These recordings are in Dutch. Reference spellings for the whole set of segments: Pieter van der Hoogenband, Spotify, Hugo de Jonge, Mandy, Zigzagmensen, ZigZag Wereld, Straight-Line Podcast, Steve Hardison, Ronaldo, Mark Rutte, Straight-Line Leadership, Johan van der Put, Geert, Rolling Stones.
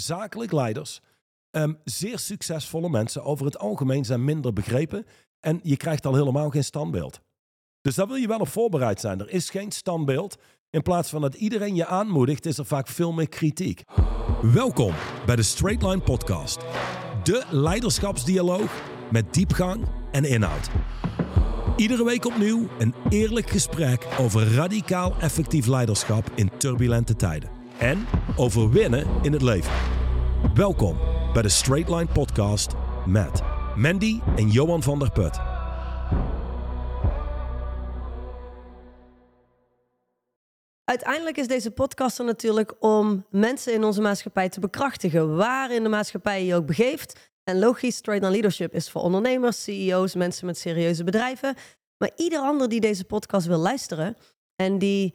zakelijk leiders, zeer succesvolle mensen over het algemeen zijn minder begrepen. En je krijgt al helemaal geen standbeeld. Dus daar wil je wel op voorbereid zijn. Er is geen standbeeld. In plaats van dat iedereen je aanmoedigt, is er vaak veel meer kritiek. Welkom bij de Straight-Line Podcast. De leiderschapsdialoog met diepgang en inhoud. Iedere week opnieuw een eerlijk gesprek over radicaal effectief leiderschap in turbulente tijden. En over winnen in het leven. Welkom bij de Straight-Line Podcast met Mandy en Johan van der Put. Uiteindelijk is deze podcast er natuurlijk om mensen in onze maatschappij te bekrachtigen. Waar in de maatschappij je ook begeeft. En logisch, Straight-Line Leadership is voor ondernemers, CEO's, mensen met serieuze bedrijven. Maar ieder ander die deze podcast wil luisteren en die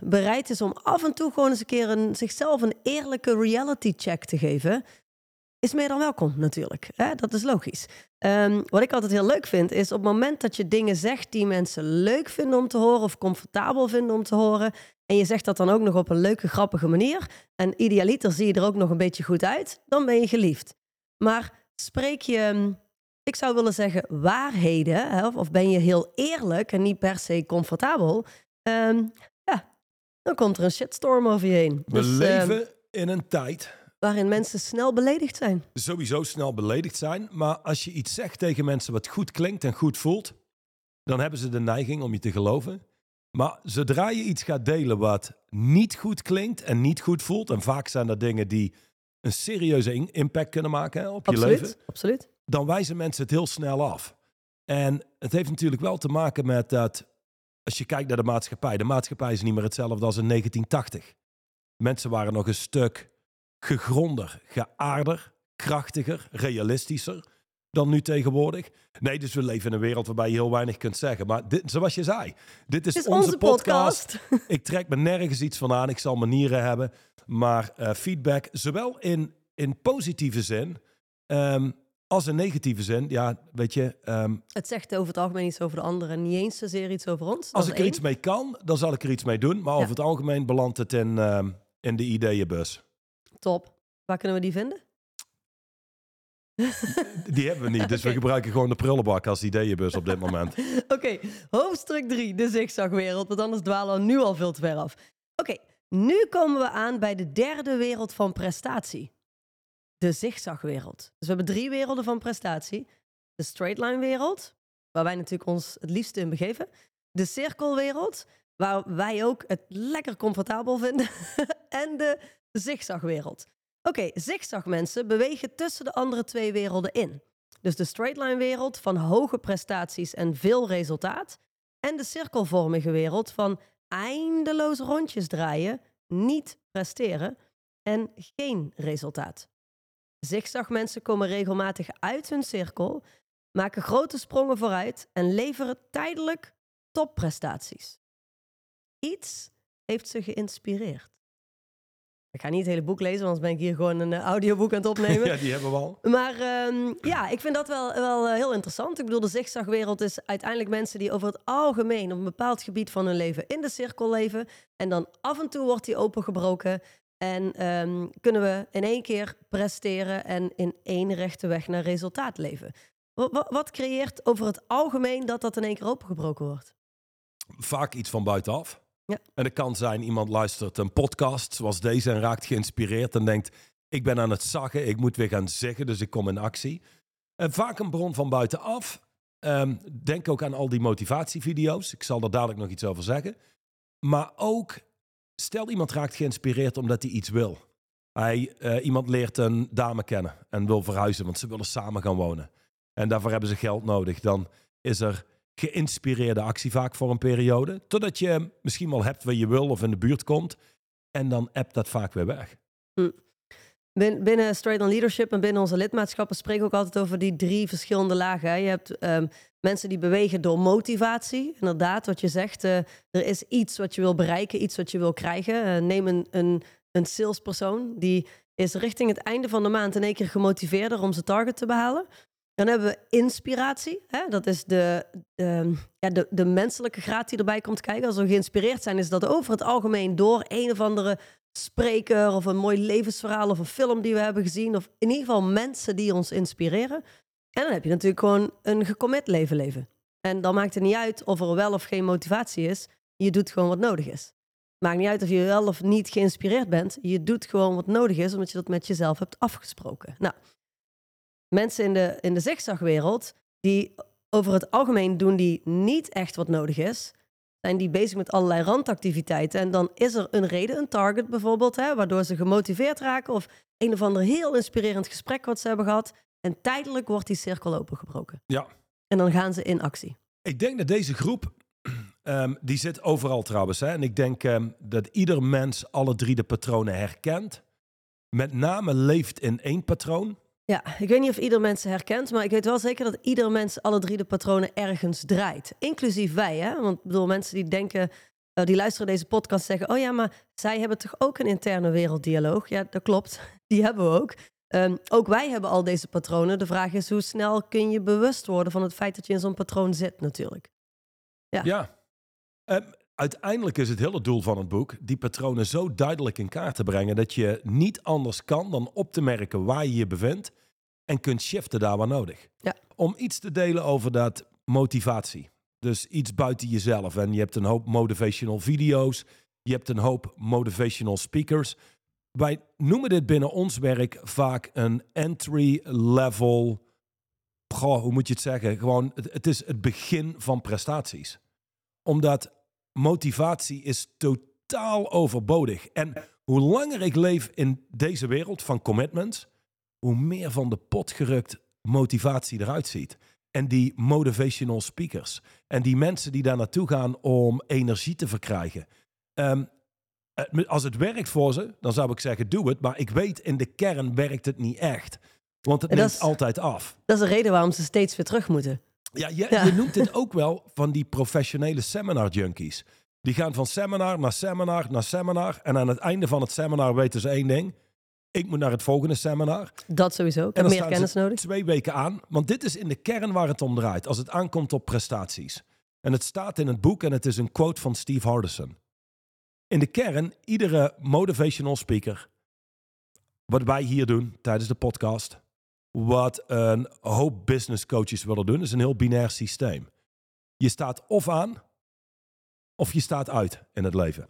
bereid is om af en toe gewoon eens een keer zichzelf een eerlijke reality check te geven, is meer dan welkom natuurlijk. Dat is logisch. Wat ik altijd heel leuk vind, is op het moment dat je dingen zegt die mensen leuk vinden om te horen of comfortabel vinden om te horen, en je zegt dat dan ook nog op een leuke, grappige manier, en idealiter zie je er ook nog een beetje goed uit, dan ben je geliefd. Maar spreek je, ik zou willen zeggen, waarheden, of ben je heel eerlijk en niet per se comfortabel, dan komt er een shitstorm over je heen. We leven in een tijd waarin mensen snel beledigd zijn. Sowieso snel beledigd zijn. Maar als je iets zegt tegen mensen wat goed klinkt en goed voelt, dan hebben ze de neiging om je te geloven. Maar zodra je iets gaat delen wat niet goed klinkt en niet goed voelt, en vaak zijn dat dingen die een serieuze impact kunnen maken op je leven. Absoluut. Dan wijzen mensen het heel snel af. En het heeft natuurlijk wel te maken met dat, als je kijkt naar de maatschappij is niet meer hetzelfde als in 1980. Mensen waren nog een stuk gegronder, geaarder, krachtiger, realistischer dan nu tegenwoordig. Nee, dus we leven in een wereld waarbij je heel weinig kunt zeggen. Maar dit, zoals je zei, dit is onze podcast. Ik trek me nergens iets van aan. Ik zal manieren hebben. Maar feedback, zowel in positieve zin als in negatieve zin. Ja, weet je. Het zegt over het algemeen iets over de ander en niet eens zozeer iets over ons. Als ik er iets mee kan, dan zal ik er iets mee doen. Maar over het algemeen belandt het in de ideeënbus. Top. Waar kunnen we die vinden? Die hebben we niet, dus okay. We gebruiken gewoon de prullenbak als ideeënbus op dit moment. Oké, hoofdstuk 3, de zigzagwereld, want anders dwalen we nu al veel te ver af. Oké, nu komen we aan bij de derde wereld van prestatie. De zigzagwereld. Dus we hebben 3 werelden van prestatie. De straight-line wereld, waar wij natuurlijk ons het liefste in begeven. De cirkelwereld, waar wij ook het lekker comfortabel vinden. En de zigzagwereld. Oké, zigzagmensen bewegen tussen de andere 2 werelden in. Dus de straight-line wereld van hoge prestaties en veel resultaat. En de cirkelvormige wereld van eindeloos rondjes draaien, niet presteren en geen resultaat. Zigzagmensen komen regelmatig uit hun cirkel, maken grote sprongen vooruit en leveren tijdelijk topprestaties. Iets heeft ze geïnspireerd. Ik ga niet het hele boek lezen, want anders ben ik hier gewoon een audioboek aan het opnemen. Ja, die hebben we al. Maar ik vind dat wel heel interessant. Ik bedoel, de zigzagwereld is uiteindelijk mensen die over het algemeen op een bepaald gebied van hun leven in de cirkel leven. En dan af en toe wordt die opengebroken. En kunnen we in één keer presteren en in één rechte weg naar resultaat leven. Wat creëert over het algemeen dat in één keer opengebroken wordt? Vaak iets van buitenaf. Ja. En het kan zijn, iemand luistert een podcast zoals deze en raakt geïnspireerd en denkt, ik ben aan het zaggen, ik moet weer gaan zeggen, dus ik kom in actie. En vaak een bron van buitenaf. Denk ook aan al die motivatievideo's. Ik zal daar dadelijk nog iets over zeggen. Maar ook, stel iemand raakt geïnspireerd omdat hij iets wil. Iemand leert een dame kennen en wil verhuizen, want ze willen samen gaan wonen. En daarvoor hebben ze geld nodig. Dan is er geïnspireerde actie vaak voor een periode, totdat je misschien wel hebt wat je wil of in de buurt komt. En dan appt dat vaak weer weg. Binnen Straight-Line Leadership en binnen onze lidmaatschappen spreken we ook altijd over die 3 verschillende lagen. Hè. Je hebt mensen die bewegen door motivatie. Inderdaad, wat je zegt, er is iets wat je wil bereiken, iets wat je wil krijgen. Neem een salespersoon, die is richting het einde van de maand in één keer gemotiveerder om zijn target te behalen. Dan hebben we inspiratie. Hè? Dat is de menselijke graad die erbij komt kijken. Als we geïnspireerd zijn, is dat over het algemeen door een of andere spreker of een mooi levensverhaal of een film die we hebben gezien. Of in ieder geval mensen die ons inspireren. En dan heb je natuurlijk gewoon een gecommit leven. En dan maakt het niet uit of er wel of geen motivatie is. Je doet gewoon wat nodig is. Maakt niet uit of je wel of niet geïnspireerd bent. Je doet gewoon wat nodig is, omdat je dat met jezelf hebt afgesproken. Nou, mensen in de zigzagwereld, die over het algemeen doen die niet echt wat nodig is, zijn die bezig met allerlei randactiviteiten. En dan is er een reden, een target bijvoorbeeld, waardoor ze gemotiveerd raken of een of ander heel inspirerend gesprek wat ze hebben gehad. En tijdelijk wordt die cirkel opengebroken. Ja. En dan gaan ze in actie. Ik denk dat deze groep, die zit overal trouwens. En ik denk dat ieder mens alle drie de patronen herkent. Met name leeft in één patroon. Ja, ik weet niet of ieder mens ze herkent, maar ik weet wel zeker dat ieder mens alle drie de patronen ergens draait. Inclusief wij, hè? Want ik bedoel, mensen die denken, die luisteren deze podcast zeggen, oh ja, maar zij hebben toch ook een interne werelddialoog? Ja, dat klopt. Die hebben we ook. Ook wij hebben al deze patronen. De vraag is, hoe snel kun je bewust worden van het feit dat je in zo'n patroon zit natuurlijk? Ja. Uiteindelijk is het hele doel van het boek die patronen zo duidelijk in kaart te brengen dat je niet anders kan dan op te merken waar je je bevindt en kunt shiften daar waar nodig. Ja. Om iets te delen over dat motivatie. Dus iets buiten jezelf. En je hebt een hoop motivational video's. Je hebt een hoop motivational speakers. Wij noemen dit binnen ons werk vaak een entry-level... hoe moet je het zeggen? Gewoon, het is het begin van prestaties. Omdat motivatie is totaal overbodig. En hoe langer ik leef in deze wereld van commitments, hoe meer van de pot gerukt motivatie eruit ziet. En die motivational speakers. En die mensen die daar naartoe gaan om energie te verkrijgen. Als het werkt voor ze, dan zou ik zeggen, doe het. Maar ik weet, in de kern werkt het niet echt. Want het neemt altijd af. Dat is de reden waarom ze steeds weer terug moeten. Je noemt dit ook wel van die professionele seminar junkies. Die gaan van seminar naar seminar naar seminar. En aan het einde van het seminar weten ze één ding. Ik moet naar het volgende seminar. Dat sowieso. Ik heb meer kennis nodig. 2 weken aan. Want dit is in de kern waar het om draait. Als het aankomt op prestaties. En het staat in het boek en het is een quote van Steve Hardison. In de kern, iedere motivational speaker, wat wij hier doen tijdens de podcast, wat een hoop business coaches willen doen, is een heel binair systeem. Je staat of aan, of je staat uit in het leven.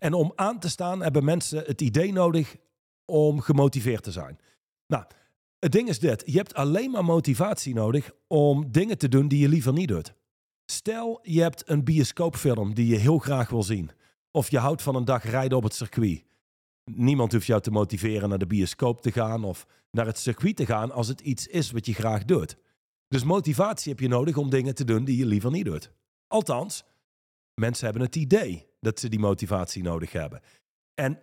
En om aan te staan hebben mensen het idee nodig om gemotiveerd te zijn. Nou, het ding is dit. Je hebt alleen maar motivatie nodig om dingen te doen die je liever niet doet. Stel, je hebt een bioscoopfilm die je heel graag wil zien. Of je houdt van een dag rijden op het circuit. Niemand hoeft jou te motiveren naar de bioscoop te gaan of naar het circuit te gaan als het iets is wat je graag doet. Dus motivatie heb je nodig om dingen te doen die je liever niet doet. Althans, mensen hebben het idee dat ze die motivatie nodig hebben. En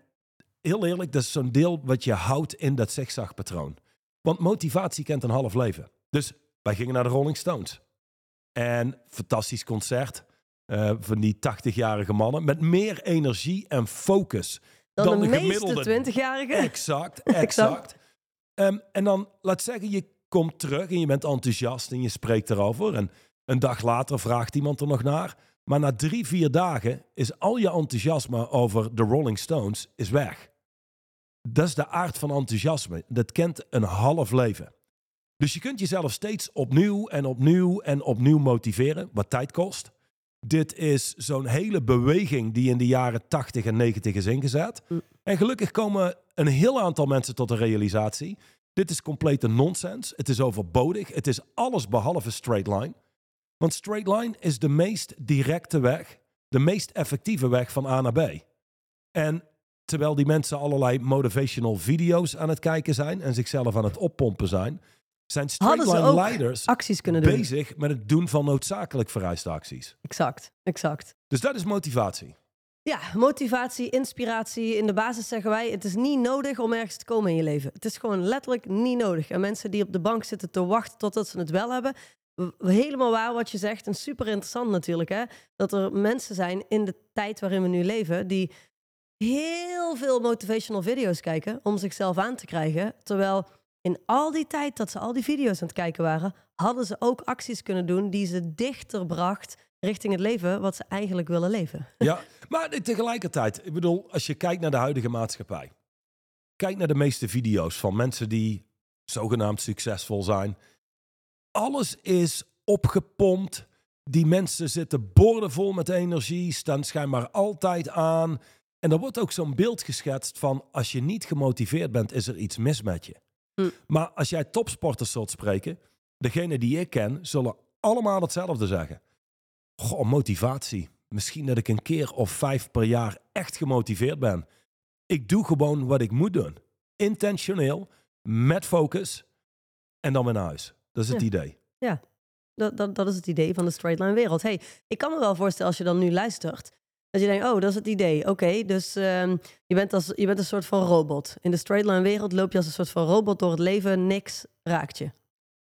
heel eerlijk, dat is zo'n deel wat je houdt in dat zigzagpatroon. Want motivatie kent een half leven. Dus wij gingen naar de Rolling Stones. En fantastisch concert. Van die 80-jarige mannen met meer energie en focus dan de gemiddelde 20-jarige. Exact. En dan, laat zeggen, je komt terug en je bent enthousiast en je spreekt erover. En een dag later vraagt iemand er nog naar. Maar na 3-4 dagen is al je enthousiasme over de Rolling Stones is weg. Dat is de aard van enthousiasme. Dat kent een half leven. Dus je kunt jezelf steeds opnieuw en opnieuw en opnieuw motiveren, wat tijd kost. Dit is zo'n hele beweging die in de jaren 80 en 90 is ingezet. En gelukkig komen een heel aantal mensen tot de realisatie. Dit is complete nonsens. Het is overbodig. Het is alles behalve straight line. Want straight line is de meest directe weg. De meest effectieve weg van A naar B. En terwijl die mensen allerlei motivational video's aan het kijken zijn. En zichzelf aan het oppompen zijn. Zijn straight-line leiders bezig met het doen van noodzakelijk vereiste acties. Exact. Dus dat is motivatie. Ja, motivatie, inspiratie. In de basis zeggen wij, het is niet nodig om ergens te komen in je leven. Het is gewoon letterlijk niet nodig. En mensen die op de bank zitten te wachten totdat ze het wel hebben. Helemaal waar wat je zegt. En super interessant natuurlijk, hè? Dat er mensen zijn in de tijd waarin we nu leven die heel veel motivational video's kijken om zichzelf aan te krijgen. Terwijl in al die tijd dat ze al die video's aan het kijken waren, hadden ze ook acties kunnen doen die ze dichter bracht richting het leven wat ze eigenlijk willen leven. Ja, maar tegelijkertijd, ik bedoel, als je kijkt naar de huidige maatschappij, kijk naar de meeste video's van mensen die zogenaamd succesvol zijn. Alles is opgepompt. Die mensen zitten boordevol met energie, staan schijnbaar altijd aan. En er wordt ook zo'n beeld geschetst van, als je niet gemotiveerd bent, is er iets mis met je. Hm. Maar als jij topsporters zult spreken, degene die ik ken, zullen allemaal hetzelfde zeggen. Goh, motivatie. Misschien dat ik een keer of 5 per jaar echt gemotiveerd ben. Ik doe gewoon wat ik moet doen. Intentioneel, met focus en dan weer naar huis. Dat is het idee. Ja, dat is het idee van de straight-line wereld. Hey, ik kan me wel voorstellen als je dan nu luistert, dat je denkt, oh, dat is het idee. Oké, dus je bent een soort van robot. In de straight-line wereld loop je als een soort van robot door het leven. Niks raakt je.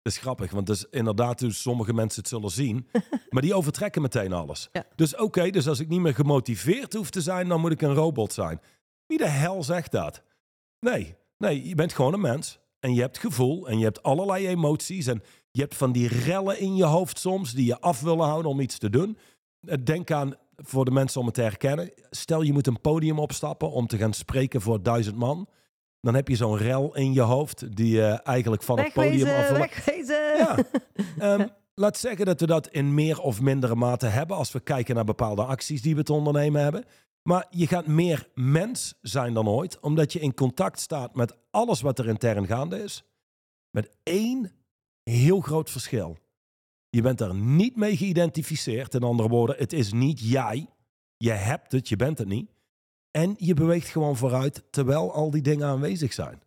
Dat is grappig, want dat is inderdaad hoe sommige mensen het zullen zien. Maar die overtrekken meteen alles. Ja. Dus dus als ik niet meer gemotiveerd hoef te zijn, dan moet ik een robot zijn. Wie de hel zegt dat? Nee, je bent gewoon een mens. En je hebt gevoel en je hebt allerlei emoties. En je hebt van die rellen in je hoofd soms die je af willen houden om iets te doen. Denk aan, voor de mensen om het te herkennen, stel je moet een podium opstappen om te gaan spreken voor 1.000 man. Dan heb je zo'n rel in je hoofd die je eigenlijk van wegwezen, het podium af wil. Ja. Laat zeggen dat we dat in meer of mindere mate hebben als we kijken naar bepaalde acties die we te ondernemen hebben. Maar je gaat meer mens zijn dan ooit, omdat je in contact staat met alles wat er intern gaande is. Met één heel groot verschil. Je bent er niet mee geïdentificeerd. In andere woorden, het is niet jij. Je hebt het, je bent het niet. En je beweegt gewoon vooruit terwijl al die dingen aanwezig zijn.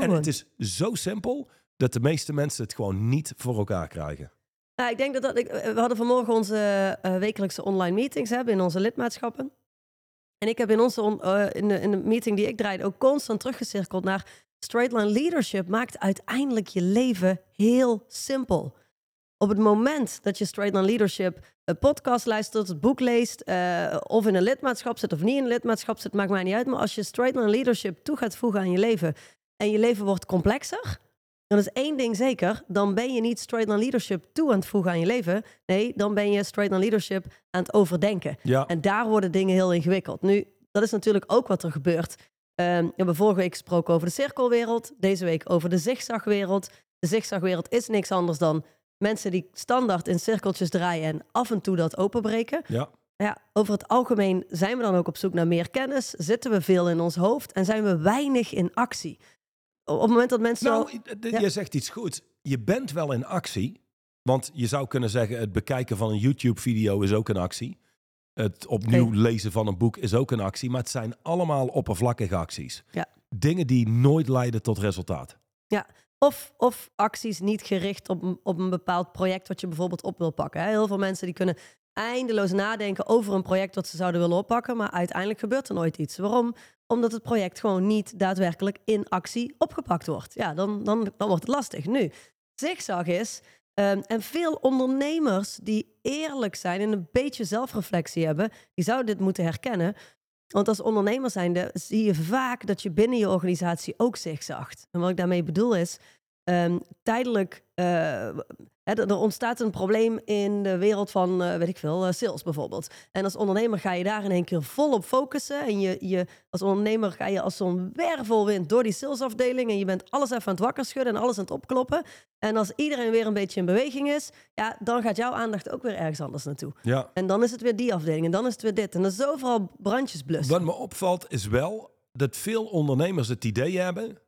En het is zo simpel dat de meeste mensen het gewoon niet voor elkaar krijgen. Ja, ik denk dat we hadden vanmorgen onze wekelijkse online meetings hebben in onze lidmaatschappen. En ik heb in de meeting die ik draaide ook constant teruggecirkeld naar straight-line leadership maakt uiteindelijk je leven heel simpel. Op het moment dat je straight-line leadership een podcast luistert, een boek leest, of in een lidmaatschap zit of niet in een lidmaatschap zit, maakt mij niet uit. Maar als je straight-line leadership toe gaat voegen aan je leven en je leven wordt complexer, dan is één ding zeker, dan ben je niet straight-line leadership toe aan het voegen aan je leven. Nee, dan ben je straight-line leadership aan het overdenken. Ja. En daar worden dingen heel ingewikkeld. Nu, dat is natuurlijk ook wat er gebeurt. We hebben vorige week gesproken over de cirkelwereld, deze week over de zigzagwereld. De zigzagwereld is niks anders dan mensen die standaard in cirkeltjes draaien en af en toe dat openbreken. Ja. Ja, over het algemeen zijn we dan ook op zoek naar meer kennis, zitten we veel in ons hoofd en zijn we weinig in actie. Op het moment dat mensen... Je zegt iets goeds. Je bent wel in actie. Want je zou kunnen zeggen, het bekijken van een YouTube-video is ook een actie. Het opnieuw lezen van een boek is ook een actie. Maar het zijn allemaal oppervlakkige acties. Ja. Dingen die nooit leiden tot resultaat. Ja, of acties niet gericht op een bepaald project wat je bijvoorbeeld op wil pakken. Heel veel mensen die kunnen eindeloos nadenken over een project wat ze zouden willen oppakken. Maar uiteindelijk gebeurt er nooit iets. Waarom? Omdat het project gewoon niet daadwerkelijk in actie opgepakt wordt. Ja, dan wordt het lastig. Nu, zigzag is... en veel ondernemers die eerlijk zijn en een beetje zelfreflectie hebben, die zouden dit moeten herkennen. Want als ondernemer zijnde zie je vaak dat je binnen je organisatie ook zigzagt. En wat ik daarmee bedoel is, tijdelijk... er ontstaat een probleem in de wereld van, sales bijvoorbeeld. En als ondernemer ga je daar in één keer volop focussen. En als ondernemer ga je als zo'n wervelwind door die salesafdeling. En je bent alles even aan het wakker schudden en alles aan het opkloppen. En als iedereen weer een beetje in beweging is, ja, dan gaat jouw aandacht ook weer ergens anders naartoe. Ja. En dan is het weer die afdeling en dan is het weer dit. En dan is overal brandjes blussen. Wat me opvalt is wel dat veel ondernemers het idee hebben,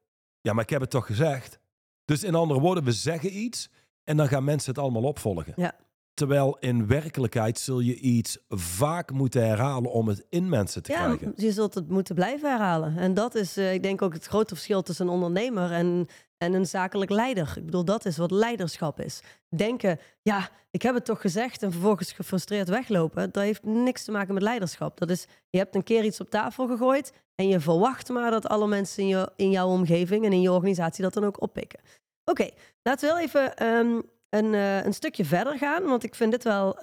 ja, maar ik heb het toch gezegd. Dus in andere woorden, we zeggen iets en dan gaan mensen het allemaal opvolgen. Ja. Terwijl in werkelijkheid zul je iets vaak moeten herhalen om het in mensen te krijgen. Ja, je zult het moeten blijven herhalen. En dat is, ik denk ook het grote verschil tussen een ondernemer en een zakelijk leider. Ik bedoel, dat is wat leiderschap is. Denken, ja, ik heb het toch gezegd en vervolgens gefrustreerd weglopen. Dat heeft niks te maken met leiderschap. Dat is, je hebt een keer iets op tafel gegooid en je verwacht maar dat alle mensen in jouw omgeving en in je organisatie dat dan ook oppikken. Oké, laten we wel even een stukje verder gaan. Want ik vind dit wel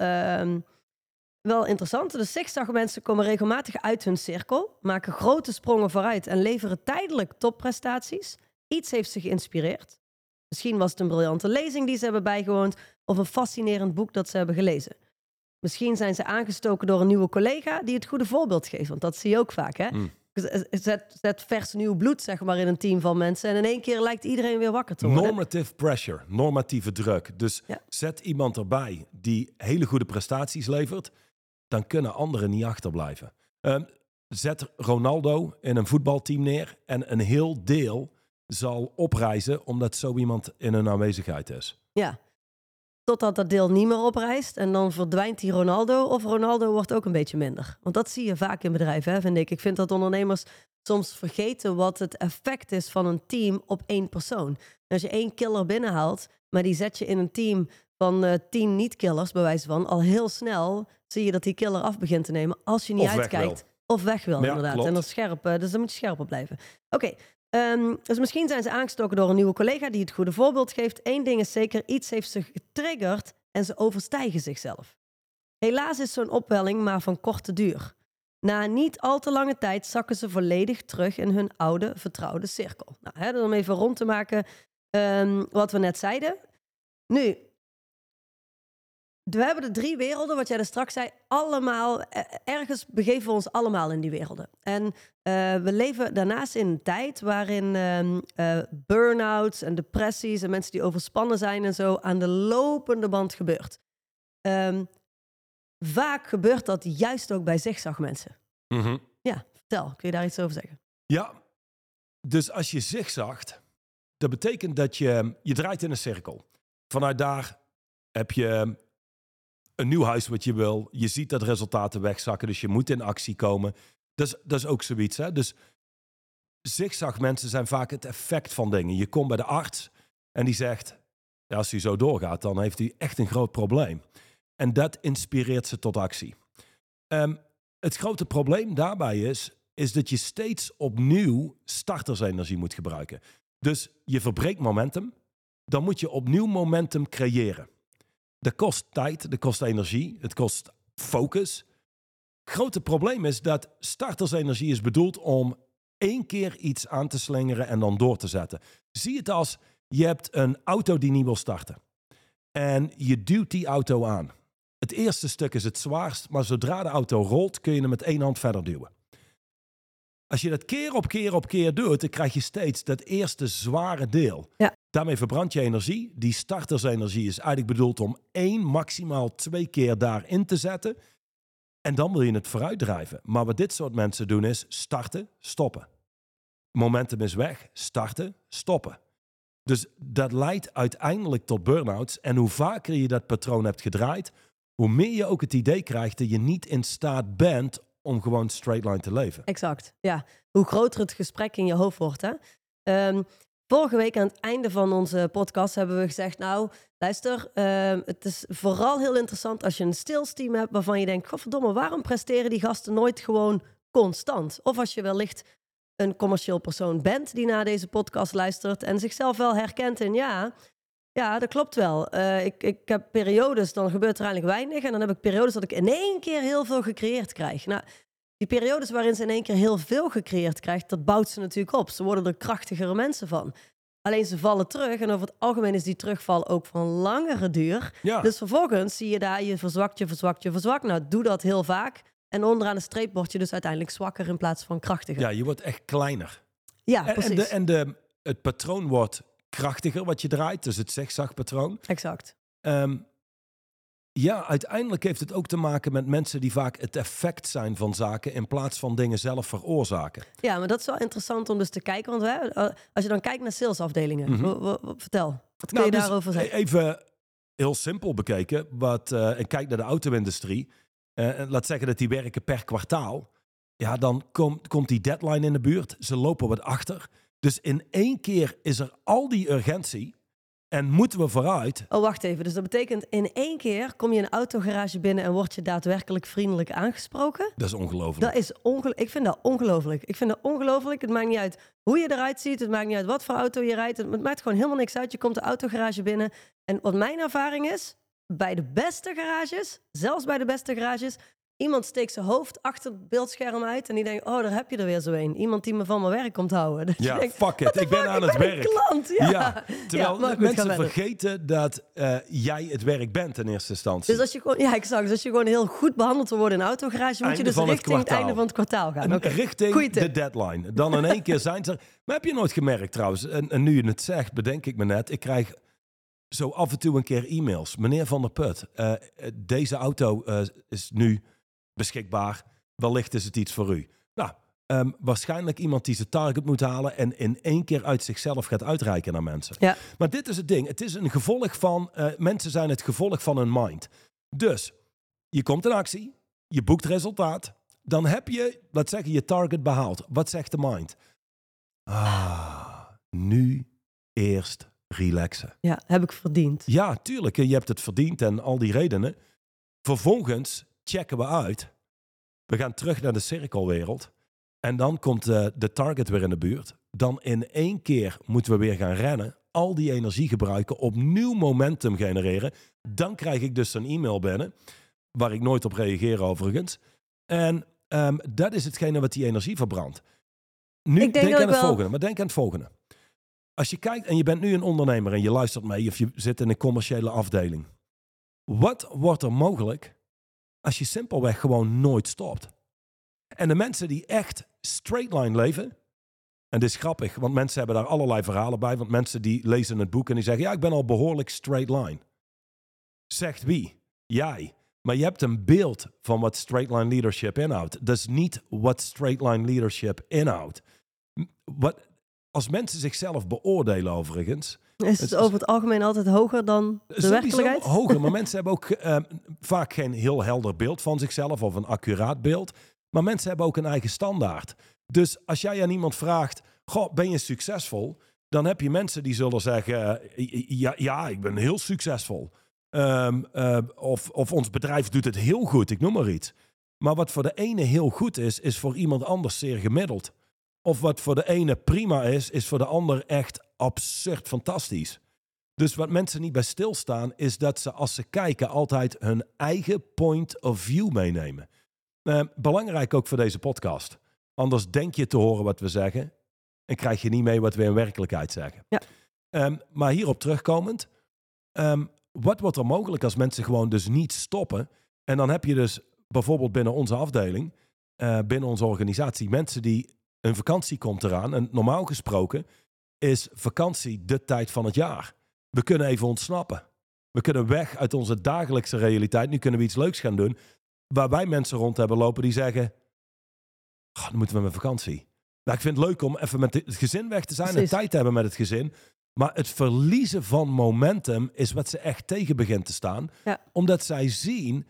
interessant. De zigzagmensen komen regelmatig uit hun cirkel. Maken grote sprongen vooruit en leveren tijdelijk topprestaties. Iets heeft ze geïnspireerd. Misschien was het een briljante lezing die ze hebben bijgewoond. Of een fascinerend boek dat ze hebben gelezen. Misschien zijn ze aangestoken door een nieuwe collega die het goede voorbeeld geeft. Want dat zie je ook vaak, hè? Mm. Zet vers nieuw bloed, zeg maar, in een team van mensen. En in één keer lijkt iedereen weer wakker te worden. Normative pressure, normatieve druk. Dus zet iemand erbij die hele goede prestaties levert. Dan kunnen anderen niet achterblijven. Zet Ronaldo in een voetbalteam neer. En een heel deel zal oprijzen omdat zo iemand in hun aanwezigheid is. Ja, totdat dat deel niet meer oprijst. En dan verdwijnt die Ronaldo. Of Ronaldo wordt ook een beetje minder. Want dat zie je vaak in bedrijven, hè, vind ik. Ik vind dat ondernemers soms vergeten wat het effect is van een team op één persoon. En als je één killer binnenhaalt, maar die zet je in een team van 10 niet-killers, bij wijze van, al heel snel zie je dat die killer af begint te nemen als je niet of uitkijkt. Weg wil, inderdaad. Klopt. En dan scherp, dus dan moet je scherp op blijven. Oké. Dus misschien zijn ze aangestoken door een nieuwe collega die het goede voorbeeld geeft. Eén ding is zeker, iets heeft ze getriggerd en ze overstijgen zichzelf. Helaas is zo'n opwelling maar van korte duur. Na niet al te lange tijd zakken ze volledig terug in hun oude, vertrouwde cirkel. Nou, hè, om even rond te maken wat we net zeiden. Nu, we hebben de 3 werelden, wat jij er straks zei, allemaal, ergens begeven we ons allemaal in die werelden. En we leven daarnaast in een tijd waarin burn-outs en depressies en mensen die overspannen zijn en zo aan de lopende band gebeurt. Vaak gebeurt dat juist ook bij zigzagmensen. Mm-hmm. Ja, vertel. Kun je daar iets over zeggen? Ja, dus als je zigzagt, dat betekent dat je draait in een cirkel. Vanuit daar heb je een nieuw huis wat je wil. Je ziet dat resultaten wegzakken, dus je moet in actie komen. Dat is ook zoiets, hè? Dus zigzagmensen zijn vaak het effect van dingen. Je komt bij de arts en die zegt, ja, als u zo doorgaat, dan heeft u echt een groot probleem. En dat inspireert ze tot actie. Het grote probleem daarbij is dat je steeds opnieuw startersenergie moet gebruiken. Dus je verbreekt momentum, dan moet je opnieuw momentum creëren. Dat kost tijd, dat kost energie, het kost focus. Het grote probleem is dat startersenergie is bedoeld om 1 keer iets aan te slingeren en dan door te zetten. Zie het als, je hebt een auto die niet wil starten. En je duwt die auto aan. Het eerste stuk is het zwaarst, maar zodra de auto rolt, kun je hem met 1 hand verder duwen. Als je dat keer op keer op keer doet, dan krijg je steeds dat eerste zware deel. Ja. Daarmee verbrand je energie. Die startersenergie is eigenlijk bedoeld om 1, maximaal 2 keer daarin te zetten. En dan wil je het vooruitdrijven. Maar wat dit soort mensen doen is starten, stoppen. Momentum is weg, starten, stoppen. Dus dat leidt uiteindelijk tot burn-outs. En hoe vaker je dat patroon hebt gedraaid, hoe meer je ook het idee krijgt dat je niet in staat bent om gewoon straight line te leven. Exact, ja. Hoe groter het gesprek in je hoofd wordt, hè? Vorige week aan het einde van onze podcast hebben we gezegd, nou, luister, het is vooral heel interessant als je een sales team hebt waarvan je denkt, godverdomme, waarom presteren die gasten nooit gewoon constant? Of als je wellicht een commercieel persoon bent die naar deze podcast luistert en zichzelf wel herkent in, ja, dat klopt wel. Ik heb periodes, dan gebeurt er eigenlijk weinig en dan heb ik periodes dat ik in 1 keer heel veel gecreëerd krijg. Nou, die periodes waarin ze in 1 keer heel veel gecreëerd krijgt, dat bouwt ze natuurlijk op. Ze worden er krachtigere mensen van. Alleen ze vallen terug en over het algemeen is die terugval ook van langere duur. Ja. Dus vervolgens zie je daar, je verzwakt, je verzwakt, je verzwakt. Nou, doe dat heel vaak. En onderaan de streep word je dus uiteindelijk zwakker in plaats van krachtiger. Ja, je wordt echt kleiner. Ja, precies. Het patroon wordt krachtiger wat je draait, dus het zigzagpatroon. Exact. Ja, uiteindelijk heeft het ook te maken met mensen die vaak het effect zijn van zaken in plaats van dingen zelf veroorzaken. Ja, maar dat is wel interessant om dus te kijken. Want als je dan kijkt naar salesafdelingen, vertel, wat kun je daarover zeggen? Even heel simpel bekeken, en kijk naar de auto-industrie. Laat zeggen dat die werken per kwartaal. Ja, dan komt die deadline in de buurt. Ze lopen wat achter. Dus in 1 keer is er al die urgentie. En moeten we vooruit? Oh, wacht even. Dus dat betekent in 1 keer kom je een autogarage binnen en word je daadwerkelijk vriendelijk aangesproken? Dat is ongelooflijk. Ik vind dat ongelooflijk. Het maakt niet uit hoe je eruit ziet. Het maakt niet uit wat voor auto je rijdt. Het maakt gewoon helemaal niks uit. Je komt de autogarage binnen. En wat mijn ervaring is, bij de beste garages, Iemand steekt zijn hoofd achter het beeldscherm uit en die denkt, oh, daar heb je er weer zo een. Iemand die me van mijn werk komt houden. Dus ja, denkt, fuck it, ik ben aan het werk. Klant, ja. Terwijl mensen vergeten dat jij het werk bent in eerste instantie. Dus als je gewoon, als je gewoon heel goed behandeld wil worden in een autogarage, moet je dus richting het einde van het kwartaal gaan. Okay. Richting de deadline. Dan in één keer zijn ze er. Maar heb je nooit gemerkt trouwens, en nu je het zegt, bedenk ik me net, ik krijg zo af en toe een keer e-mails. Meneer Van der Put, deze auto is nu beschikbaar. Wellicht is het iets voor u. Nou, waarschijnlijk iemand die zijn target moet halen en in één keer uit zichzelf gaat uitreiken naar mensen. Ja. Maar dit is het ding. Het is een gevolg van... mensen zijn het gevolg van hun mind. Dus, je komt in actie. Je boekt resultaat. Dan heb je, laat zeggen, je target behaald. Wat zegt de mind? Ah, nu eerst relaxen. Ja, heb ik verdiend. Ja, tuurlijk. Je hebt het verdiend en al die redenen. Vervolgens checken we uit. We gaan terug naar de cirkelwereld. En dan komt de target weer in de buurt. Dan in één keer moeten we weer gaan rennen. Al die energie gebruiken. Opnieuw momentum genereren. Dan krijg ik dus een e-mail binnen. Waar ik nooit op reageer overigens. En dat is hetgene wat die energie verbrandt. Nu denk aan het volgende. Als je kijkt en je bent nu een ondernemer en je luistert mee of je zit in een commerciële afdeling. Wat wordt er mogelijk als je simpelweg gewoon nooit stopt? En de mensen die echt straight-line leven, en dit is grappig, want mensen hebben daar allerlei verhalen bij, want mensen die lezen het boek en die zeggen, ja, ik ben al behoorlijk straight-line. Zegt wie? Jij. Maar je hebt een beeld van wat straight-line leadership inhoudt. Dat is niet wat straight-line leadership inhoudt. Wat... Als mensen zichzelf beoordelen overigens... Is het over het algemeen altijd hoger dan de werkelijkheid? Hoger, maar mensen hebben ook vaak geen heel helder beeld van zichzelf... of een accuraat beeld. Maar mensen hebben ook een eigen standaard. Dus als jij aan iemand vraagt... Goh, ben je succesvol? Dan heb je mensen die zullen zeggen... Ja, ik ben heel succesvol. Of ons bedrijf doet het heel goed, ik noem maar iets. Maar wat voor de ene heel goed is... is voor iemand anders zeer gemiddeld. Of wat voor de ene prima is, is voor de ander echt absurd fantastisch. Dus wat mensen niet bij stilstaan, is dat ze als ze kijken altijd hun eigen point of view meenemen. Belangrijk ook voor deze podcast. Anders denk je te horen wat we zeggen en krijg je niet mee wat we in werkelijkheid zeggen. Ja. Maar hierop terugkomend, wat wordt er mogelijk als mensen gewoon dus niet stoppen? En dan heb je dus bijvoorbeeld binnen onze afdeling, binnen onze organisatie, mensen die... Een vakantie komt eraan en normaal gesproken is vakantie de tijd van het jaar. We kunnen even ontsnappen. We kunnen weg uit onze dagelijkse realiteit. Nu kunnen we iets leuks gaan doen. Waar wij mensen rond hebben lopen die zeggen... Oh, dan moeten we met vakantie. Nou, ik vind het leuk om even met het gezin weg te zijn en tijd te hebben met het gezin. Maar het verliezen van momentum is wat ze echt tegen begint te staan. Ja. Omdat zij zien...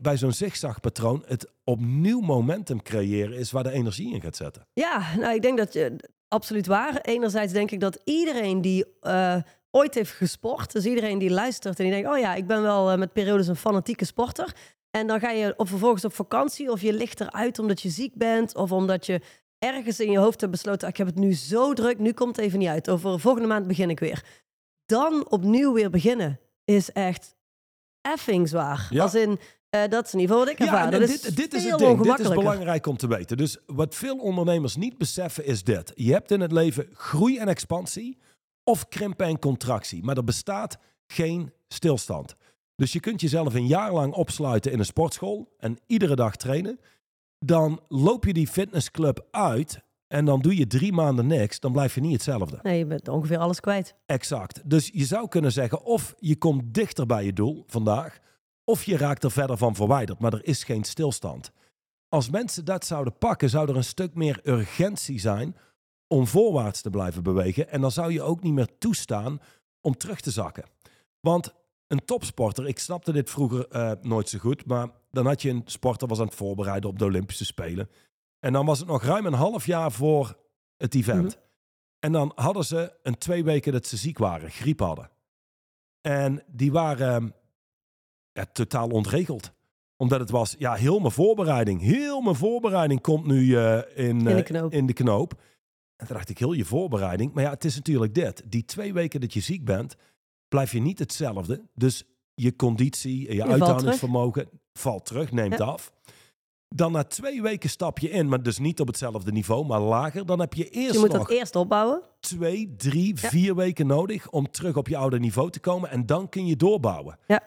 bij zo'n zigzagpatroon het opnieuw momentum creëren is waar de energie in gaat zetten. Ja, nou, ik denk dat je absoluut waar. Enerzijds denk ik dat iedereen die ooit heeft gesport, dus iedereen die luistert en die denkt, oh ja, ik ben wel met periodes een fanatieke sporter. En dan ga je vervolgens op vakantie of je ligt eruit omdat je ziek bent of omdat je ergens in je hoofd hebt besloten, ik heb het nu zo druk, nu komt het even niet uit. Over volgende maand begin ik weer. Dan opnieuw weer beginnen is echt effing zwaar. Ja. Als in... dat is in ieder geval wat ik ervaar. Ja, dit is het ding. Dit is belangrijk om te weten. Dus wat veel ondernemers niet beseffen is dit. Je hebt in het leven groei en expansie of krimp en contractie. Maar er bestaat geen stilstand. Dus je kunt jezelf een jaar lang opsluiten in een sportschool en iedere dag trainen. Dan loop je die fitnessclub uit en dan doe je 3 maanden niks. Dan blijf je niet hetzelfde. Nee, je bent ongeveer alles kwijt. Exact. Dus je zou kunnen zeggen of je komt dichter bij je doel vandaag... Of je raakt er verder van verwijderd, maar er is geen stilstand. Als mensen dat zouden pakken, zou er een stuk meer urgentie zijn om voorwaarts te blijven bewegen. En dan zou je ook niet meer toestaan om terug te zakken. Want een topsporter, ik snapte dit vroeger nooit zo goed, maar dan had je een sporter was aan het voorbereiden op de Olympische Spelen. En dan was het nog ruim een half jaar voor het event. Mm-hmm. En dan hadden ze een 2 weken dat ze ziek waren, griep hadden. En die waren... totaal ontregeld. Omdat het was, ja, heel mijn voorbereiding. Heel mijn voorbereiding komt nu in de knoop. En toen dacht ik, heel je voorbereiding. Maar ja, het is natuurlijk dit. Die 2 weken dat je ziek bent, blijf je niet hetzelfde. Dus je conditie, je uithoudingsvermogen valt terug, neemt af. Dan na 2 weken stap je in, maar dus niet op hetzelfde niveau, maar lager. Dan heb je eerst dus je moet nog dat eerst opbouwen. 2, 3, 4 weken nodig om terug op je oude niveau te komen. En dan kun je doorbouwen. Ja.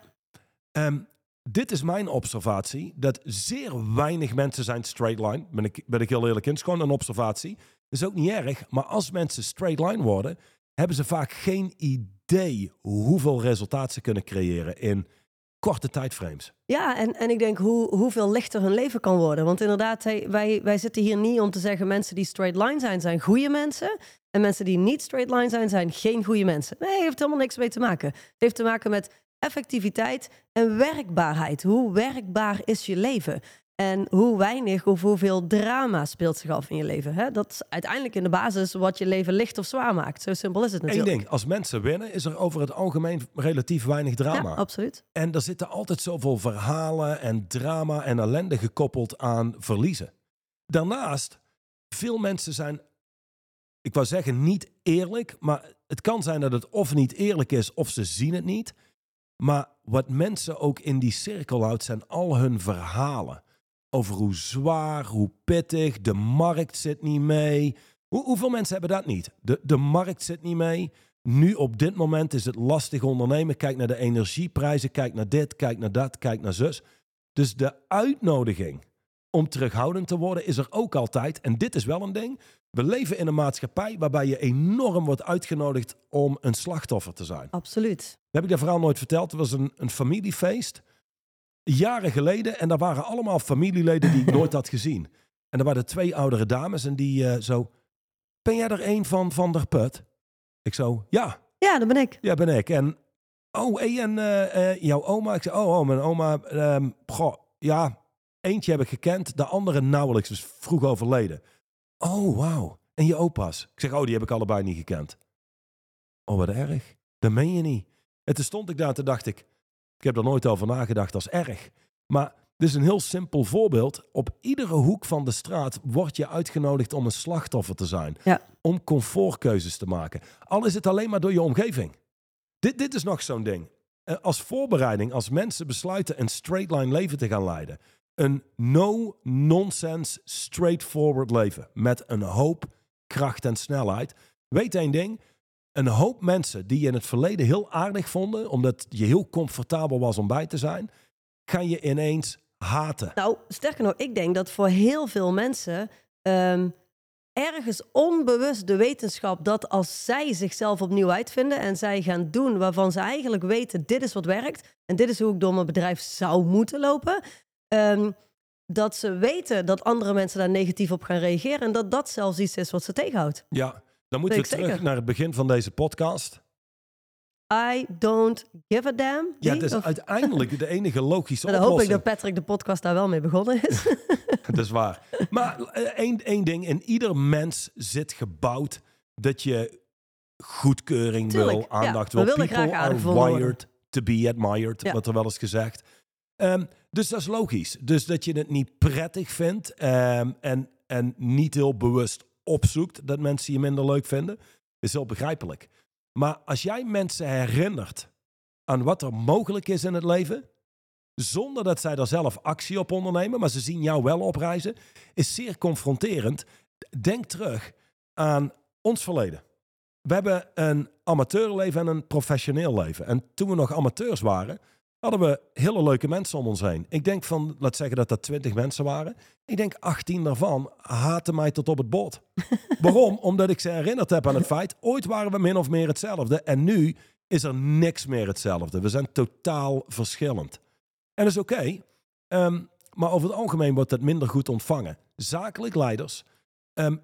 Dit is mijn observatie, dat zeer weinig mensen zijn straight line. Ben ik heel eerlijk in. Het is gewoon een observatie. Dat is ook niet erg, maar als mensen straight line worden, hebben ze vaak geen idee hoeveel resultaat ze kunnen creëren in korte tijdframes. Ja, en ik denk hoeveel lichter hun leven kan worden. Want inderdaad, wij zitten hier niet om te zeggen mensen die straight line zijn, zijn goede mensen. En mensen die niet straight line zijn, zijn geen goede mensen. Nee, heeft helemaal niks mee te maken. Het heeft te maken met effectiviteit en werkbaarheid. Hoe werkbaar is je leven? En hoe weinig of hoeveel drama speelt zich af in je leven? Hè? Dat is uiteindelijk in de basis wat je leven licht of zwaar maakt. Zo simpel is het natuurlijk. Eén ding, als mensen winnen is er over het algemeen relatief weinig drama. Ja, absoluut. En er zitten altijd zoveel verhalen en drama en ellende gekoppeld aan verliezen. Daarnaast, veel mensen zijn, ik wou zeggen niet eerlijk, maar het kan zijn dat het of niet eerlijk is of ze zien het niet. Maar wat mensen ook in die cirkel houdt zijn al hun verhalen. Over hoe zwaar, hoe pittig, de markt zit niet mee. Hoeveel mensen hebben dat niet? De markt zit niet mee. Nu op dit moment is het lastig ondernemen. Kijk naar de energieprijzen, kijk naar dit, kijk naar dat, kijk naar zus. Dus de uitnodiging om terughoudend te worden is er ook altijd. En dit is wel een ding. We leven in een maatschappij waarbij je enorm wordt uitgenodigd om een slachtoffer te zijn. Absoluut. Dat heb ik dat verhaal nooit verteld. Het was een familiefeest. Jaren geleden. En daar waren allemaal familieleden die ik nooit had gezien. En er waren 2 oudere dames. En die zo... Ben jij er een van der Put? Ik zo... Ja. Ja, dat ben ik. Ja, ben ik. En... Oh, en jouw oma? Ik zei... Oh, mijn oma... ja, eentje heb ik gekend. De andere nauwelijks. Dus vroeg overleden. Oh, wauw. En je opa's? Ik zeg... Oh, die heb ik allebei niet gekend. Oh, wat erg. Dat meen je niet. En toen stond ik daar en toen dacht ik... Ik heb er nooit over nagedacht als erg. Maar dit is een heel simpel voorbeeld. Op iedere hoek van de straat word je uitgenodigd om een slachtoffer te zijn. Ja. Om comfortkeuzes te maken. Al is het alleen maar door je omgeving. Dit is nog zo'n ding. Als voorbereiding, als mensen besluiten een straight line leven te gaan leiden. Een no-nonsense, straightforward leven. Met een hoop kracht en snelheid. Weet één ding... Een hoop mensen die je in het verleden heel aardig vonden... omdat je heel comfortabel was om bij te zijn... kan je ineens haten. Nou, sterker nog, ik denk dat voor heel veel mensen... ergens onbewust de wetenschap dat als zij zichzelf opnieuw uitvinden... en zij gaan doen waarvan ze eigenlijk weten... dit is wat werkt en dit is hoe ik door mijn bedrijf zou moeten lopen... dat ze weten dat andere mensen daar negatief op gaan reageren... en dat dat zelfs iets is wat ze tegenhoudt. Ja. Dan moeten we terug naar het begin van deze podcast. I don't give a damn. Ja, het is uiteindelijk de enige logische oplossing. Dan hoop ik dat Patrick de podcast daar wel mee begonnen is. Dat is waar. Maar één ding. In ieder mens zit gebouwd dat je goedkeuring wil, aandacht wil. People are wired to be admired, wordt er wel eens gezegd. Dus dat is logisch. Dus dat je het niet prettig vindt en niet heel bewust opzoekt dat mensen je minder leuk vinden, is heel begrijpelijk. Maar als jij mensen herinnert aan wat er mogelijk is in het leven, zonder dat zij daar zelf actie op ondernemen, maar ze zien jou wel oprijzen, is zeer confronterend. Denk terug aan ons verleden. We hebben een amateurleven en een professioneel leven. En toen we nog amateurs waren, hadden we hele leuke mensen om ons heen. Ik denk van, laat zeggen dat dat 20 mensen waren. Ik denk 18 daarvan haatten mij tot op het bot. Waarom? Omdat ik ze herinnerd heb aan het feit... ooit waren we min of meer hetzelfde. En nu is er niks meer hetzelfde. We zijn totaal verschillend. En dat is oké. Maar over het algemeen wordt dat minder goed ontvangen. Zakelijk leiders,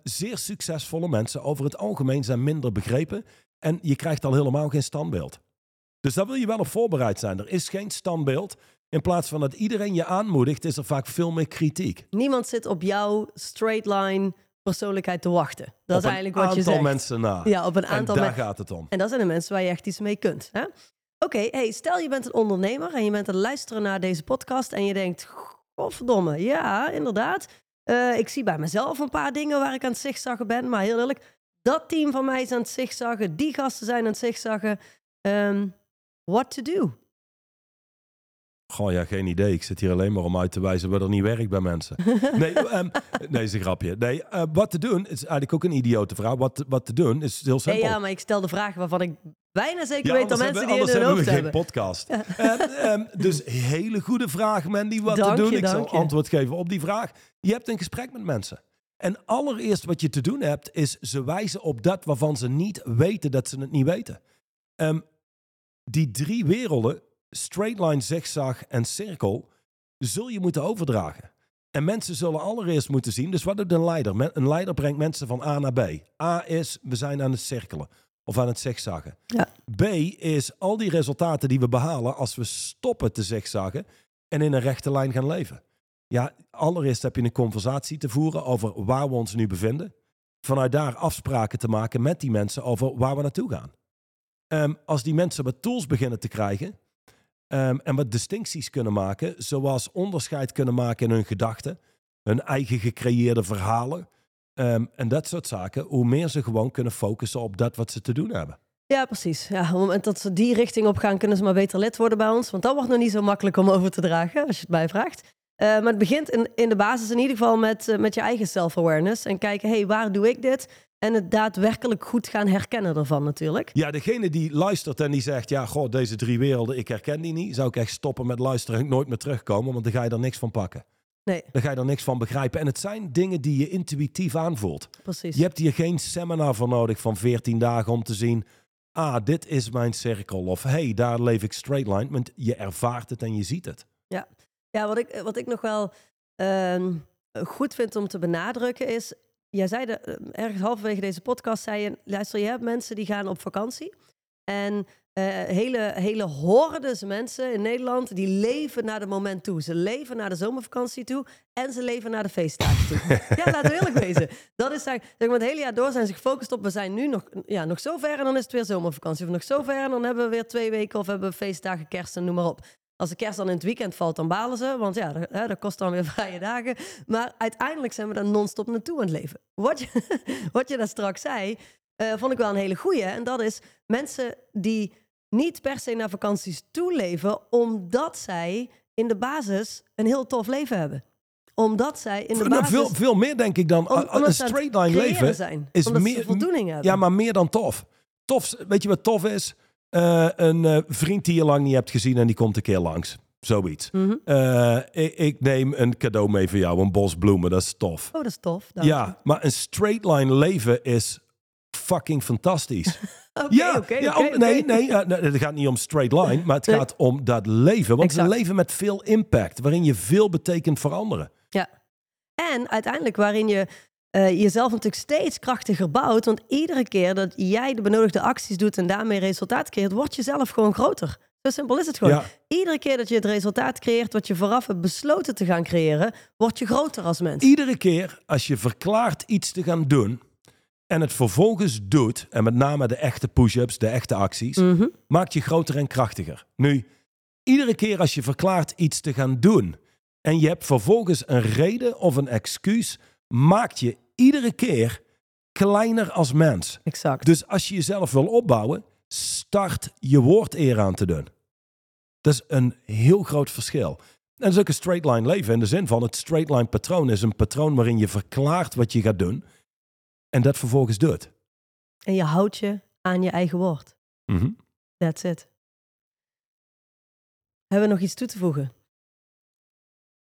zeer succesvolle mensen... over het algemeen zijn minder begrepen. En je krijgt al helemaal geen standbeeld. Dus daar wil je wel op voorbereid zijn. Er is geen standbeeld. In plaats van dat iedereen je aanmoedigt, is er vaak veel meer kritiek. Niemand zit op jouw straight line persoonlijkheid te wachten. Dat is eigenlijk wat je zegt. Op een aantal mensen na. Ja, op een aantal mensen. En daar gaat het om. En dat zijn de mensen waar je echt iets mee kunt. Oké, hey, stel je bent een ondernemer en je bent aan het luisteren naar deze podcast... en je denkt, godverdomme, ja, inderdaad. Ik zie bij mezelf een paar dingen waar ik aan het zigzaggen ben. Maar heel eerlijk, dat team van mij is aan het zigzaggen. Die gasten zijn aan het zigzaggen. What to do? Goh, ja, geen idee. Ik zit hier alleen maar om uit te wijzen wat er niet werkt bij mensen. Nee, nee, is een grapje. Nee, wat te doen is eigenlijk ook een idiote vraag. Wat te doen is heel simpel. Nee, ja, maar ik stel de vraag waarvan ik bijna zeker weet dat mensen die in hun hoofd hebben. Anders hebben we geen podcast. Ja. Dus hele goede vraag, Mandy. Wat te doen? Ik zal antwoord geven op die vraag. Je hebt een gesprek met mensen. En allereerst wat je te doen hebt, is ze wijzen op dat waarvan ze niet weten dat ze het niet weten. Die drie werelden, straight line, zigzag en cirkel, zul je moeten overdragen. En mensen zullen allereerst moeten zien, dus wat doet een leider? Een leider brengt mensen van A naar B. A is, we zijn aan het cirkelen of aan het zigzaggen. Ja. B is al die resultaten die we behalen als we stoppen te zigzaggen en in een rechte lijn gaan leven. Ja, allereerst heb je een conversatie te voeren over waar we ons nu bevinden. Vanuit daar afspraken te maken met die mensen over waar we naartoe gaan. Als die mensen wat tools beginnen te krijgen en wat distincties kunnen maken, zoals onderscheid kunnen maken in hun gedachten, hun eigen gecreëerde verhalen en dat soort zaken, hoe meer ze gewoon kunnen focussen op dat wat ze te doen hebben. Ja, precies. Ja, op het moment dat ze die richting op gaan, kunnen ze maar beter lid worden bij ons, want dat wordt nog niet zo makkelijk om over te dragen, als je het mij vraagt. Maar het begint in de basis in ieder geval met je eigen self-awareness. En kijken, hé, waar doe ik dit? En het daadwerkelijk goed gaan herkennen ervan natuurlijk. Ja, degene die luistert en die zegt, ja, god, deze drie werelden, ik herken die niet. Zou ik echt stoppen met luisteren en nooit meer terugkomen, want dan ga je er niks van pakken. Nee. Dan ga je er niks van begrijpen. En het zijn dingen die je intuïtief aanvoelt. Precies. Je hebt hier geen seminar voor nodig van 14 dagen om te zien, ah, dit is mijn cirkel. Of, hey, daar leef ik straight line. Want je ervaart het en je ziet het. Ja. Ja, wat ik nog wel goed vind om te benadrukken is, jij zei ergens halverwege deze podcast, zei je, luister, je hebt mensen die gaan op vakantie. En hele hordes mensen in Nederland, die leven naar het moment toe. Ze leven naar de zomervakantie toe en ze leven naar de feestdagen toe. Ja, laten we eerlijk wezen. Dat is eigenlijk, zeg maar, het hele jaar door zijn ze gefocust op, we zijn nu nog zo ver en dan is het weer zomervakantie. Of nog zo ver en dan hebben we weer 2 weken of hebben we feestdagen, kerst en noem maar op. Als de kerst dan in het weekend valt, dan balen ze. Want ja, dat kost dan weer vrije dagen. Maar uiteindelijk zijn we daar non-stop naartoe aan het leven. Wat je daar straks zei, vond ik wel een hele goeie. En dat is mensen die niet per se naar vakanties toeleven, omdat zij in de basis een heel tof leven hebben. Omdat zij in de basis... Veel meer denk ik dan... Een straight line leven zijn, is meer voldoening hebben. Ja, maar meer dan tof. Weet je wat tof is? Een vriend die je lang niet hebt gezien en die komt een keer langs. Zoiets. Mm-hmm. Ik neem een cadeau mee voor jou, een bos bloemen. Dat is tof. Oh, dat is tof. Ja, maar een straight line leven is fucking fantastisch. Het gaat niet om straight line, maar het gaat om dat leven. Want het is een leven met veel impact, waarin je veel betekent voor anderen. Ja, en uiteindelijk waarin je jezelf natuurlijk steeds krachtiger bouwt. Want iedere keer dat jij de benodigde acties doet en daarmee resultaat creëert, wordt jezelf gewoon groter. Zo simpel is het gewoon. Ja. Iedere keer dat je het resultaat creëert wat je vooraf hebt besloten te gaan creëren, word je groter als mens. Iedere keer als je verklaart iets te gaan doen en het vervolgens doet, en met name de echte push-ups, de echte acties, mm-hmm, maakt je groter en krachtiger. Nu, iedere keer als je verklaart iets te gaan doen en je hebt vervolgens een reden of een excuus, maakt je iedere keer kleiner als mens. Exact. Dus als je jezelf wil opbouwen, start je woord eer aan te doen. Dat is een heel groot verschil. En dat is ook een straight line leven in de zin van het straight line patroon is een patroon waarin je verklaart wat je gaat doen en dat vervolgens doet. En je houdt je aan je eigen woord. Mm-hmm. That's it. Hebben we nog iets toe te voegen?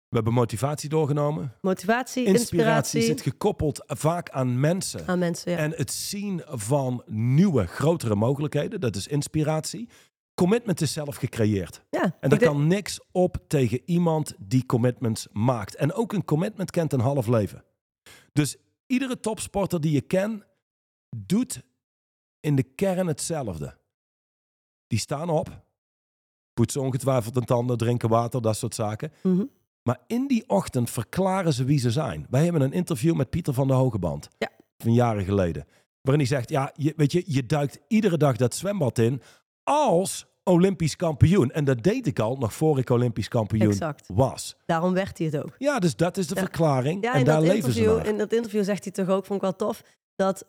We hebben motivatie doorgenomen. Motivatie, inspiratie zit gekoppeld vaak aan mensen. Aan mensen, ja. En het zien van nieuwe, grotere mogelijkheden. Dat is inspiratie. Commitment is zelf gecreëerd. Ja, en daar kan niks op tegen iemand die commitments maakt. En ook een commitment kent een half leven. Dus iedere topsporter die je kent, doet in de kern hetzelfde. Die staan op. Poetsen ongetwijfeld hun tanden, drinken water, dat soort zaken. Mm-hmm. Maar in die ochtend verklaren ze wie ze zijn. Wij hebben een interview met Pieter van der Hoogenband. Ja. Van jaren geleden. Waarin hij zegt, ja, je duikt iedere dag dat zwembad in als Olympisch kampioen. En dat deed ik al nog voor ik Olympisch kampioen was. Daarom werd hij het ook. Ja, dus dat is de verklaring. Ja, en daar leven ze naar. In dat interview zegt hij toch ook, vond ik wel tof, dat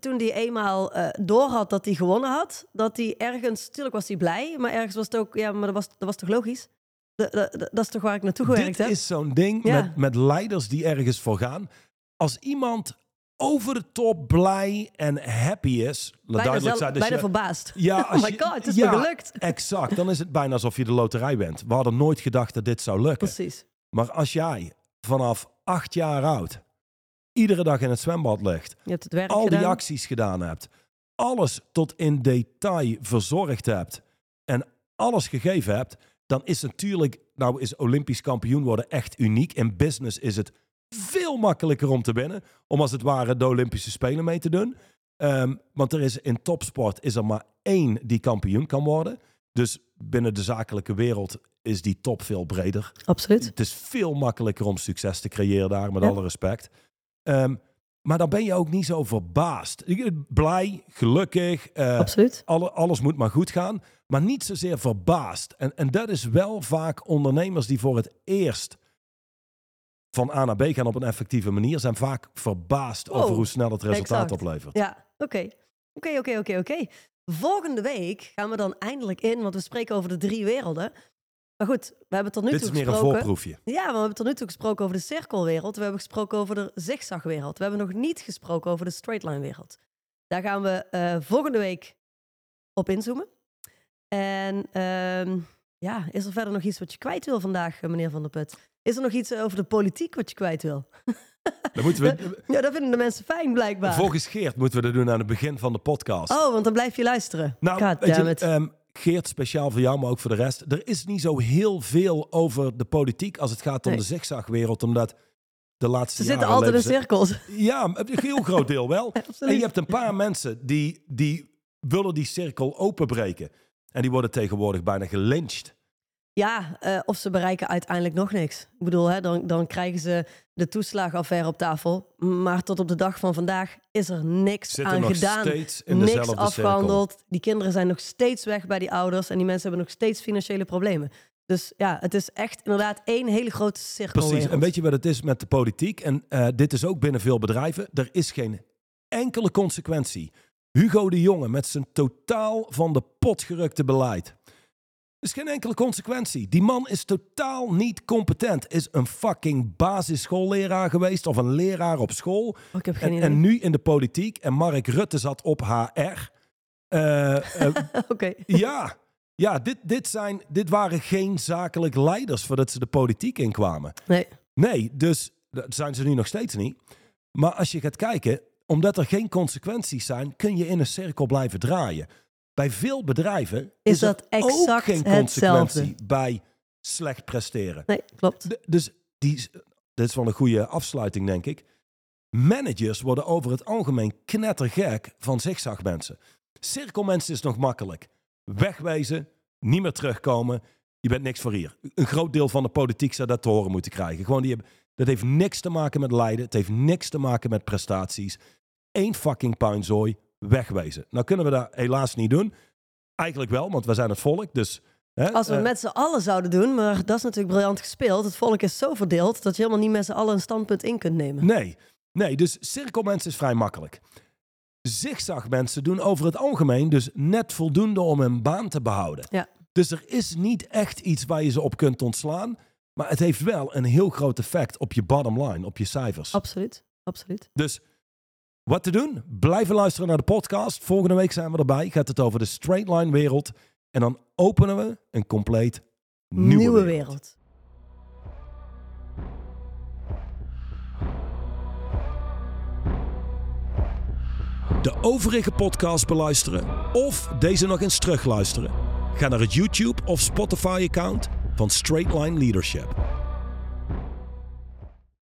toen hij eenmaal door had dat hij gewonnen had, dat hij ergens, natuurlijk was hij blij, maar ergens was het ook, ja, maar dat was toch logisch? Dat is toch waar ik naartoe gewerkt heb? Dit is zo'n ding met leiders die ergens voor gaan. Als iemand over de top blij en happy is... Bijna verbaasd. Ja, oh my god, het is me gelukt. Exact, dan is het bijna alsof je de loterij bent. We hadden nooit gedacht dat dit zou lukken. Precies. Maar als jij vanaf 8 jaar oud... iedere dag in het zwembad ligt... Je hebt het werk al gedaan. Die acties gedaan hebt... alles tot in detail verzorgd hebt... en alles gegeven hebt... dan is natuurlijk... nou is Olympisch kampioen worden echt uniek. In business is het... veel makkelijker om te winnen. Om als het ware de Olympische Spelen mee te doen. Want er is in topsport is er maar 1 die kampioen kan worden. Dus binnen de zakelijke wereld is die top veel breder. Absoluut. Het is veel makkelijker om succes te creëren daar. Met alle respect. Maar dan ben je ook niet zo verbaasd. Blij, gelukkig. Absoluut. Alles moet maar goed gaan. Maar niet zozeer verbaasd. En dat is wel vaak ondernemers die voor het eerst... van A naar B gaan op een effectieve manier... zijn vaak verbaasd over hoe snel het resultaat oplevert. Ja, oké. Volgende week gaan we dan eindelijk in... want we spreken over de 3 werelden. Maar goed, we hebben tot nu toe gesproken... Dit is meer een voorproefje. Ja, maar we hebben tot nu toe gesproken over de cirkelwereld. We hebben gesproken over de zigzagwereld. We hebben nog niet gesproken over de straight-line wereld. Daar gaan we volgende week op inzoomen. En is er verder nog iets wat je kwijt wil vandaag, meneer Van der Put? Is er nog iets over de politiek wat je kwijt wil? Dan moeten we... Ja, dat vinden de mensen fijn, blijkbaar. Volgens Geert moeten we dat doen aan het begin van de podcast. Oh, want dan blijf je luisteren. Nou, weet je, Geert, speciaal voor jou, maar ook voor de rest. Er is niet zo heel veel over de politiek als het gaat om de zigzagwereld. Omdat de laatste jaren... Ze zitten altijd in cirkels. Ja, een heel groot deel wel. En je hebt een paar mensen die willen die cirkel openbreken. En die worden tegenwoordig bijna gelyncht. Ja, of ze bereiken uiteindelijk nog niks. Ik bedoel, dan krijgen ze de toeslagenaffaire op tafel. Maar tot op de dag van vandaag is er niks aan gedaan. Niks afgehandeld. Cirkel. Die kinderen zijn nog steeds weg bij die ouders. En die mensen hebben nog steeds financiële problemen. Dus ja, het is echt inderdaad 1 hele grote cirkel. Precies, en weet je wat het is met de politiek? En dit is ook binnen veel bedrijven. Er is geen enkele consequentie. Hugo de Jonge met zijn totaal van de pot gerukte beleid... is geen enkele consequentie. Die man is totaal niet competent. Is een fucking basisschoolleraar geweest of een leraar op school. Oh, ik heb geen idee. En nu in de politiek. En Mark Rutte zat op HR. Oké. Ja, dit waren geen zakelijk leiders voordat ze de politiek inkwamen. Nee, dus dat zijn ze nu nog steeds niet. Maar als je gaat kijken, omdat er geen consequenties zijn, kun je in een cirkel blijven draaien. Bij veel bedrijven is dat exact ook geen consequentie bij slecht presteren. Nee, klopt. Dit is wel een goede afsluiting, denk ik. Managers worden over het algemeen knettergek van zigzagmensen. Cirkelmensen is nog makkelijk. Wegwezen, niet meer terugkomen. Je bent niks voor hier. Een groot deel van de politiek zou dat te horen moeten krijgen. Gewoon dat heeft niks te maken met lijden. Het heeft niks te maken met prestaties. 1 fucking puinzooi. Wegwezen. Nou kunnen we dat helaas niet doen. Eigenlijk wel, want we zijn het volk. Dus, als we het met z'n allen zouden doen, maar dat is natuurlijk briljant gespeeld. Het volk is zo verdeeld dat je helemaal niet met z'n allen een standpunt in kunt nemen. Nee, dus cirkelmensen is vrij makkelijk. Zigzagmensen doen over het algemeen dus net voldoende om hun baan te behouden. Ja. Dus er is niet echt iets waar je ze op kunt ontslaan. Maar het heeft wel een heel groot effect op je bottom line, op je cijfers. Absoluut. Dus... wat te doen? Blijven luisteren naar de podcast. Volgende week zijn we erbij. Gaat het over de straight-line wereld. En dan openen we een compleet nieuwe wereld. De overige podcast beluisteren of deze nog eens terugluisteren. Ga naar het YouTube of Spotify account van Straight-Line Leadership.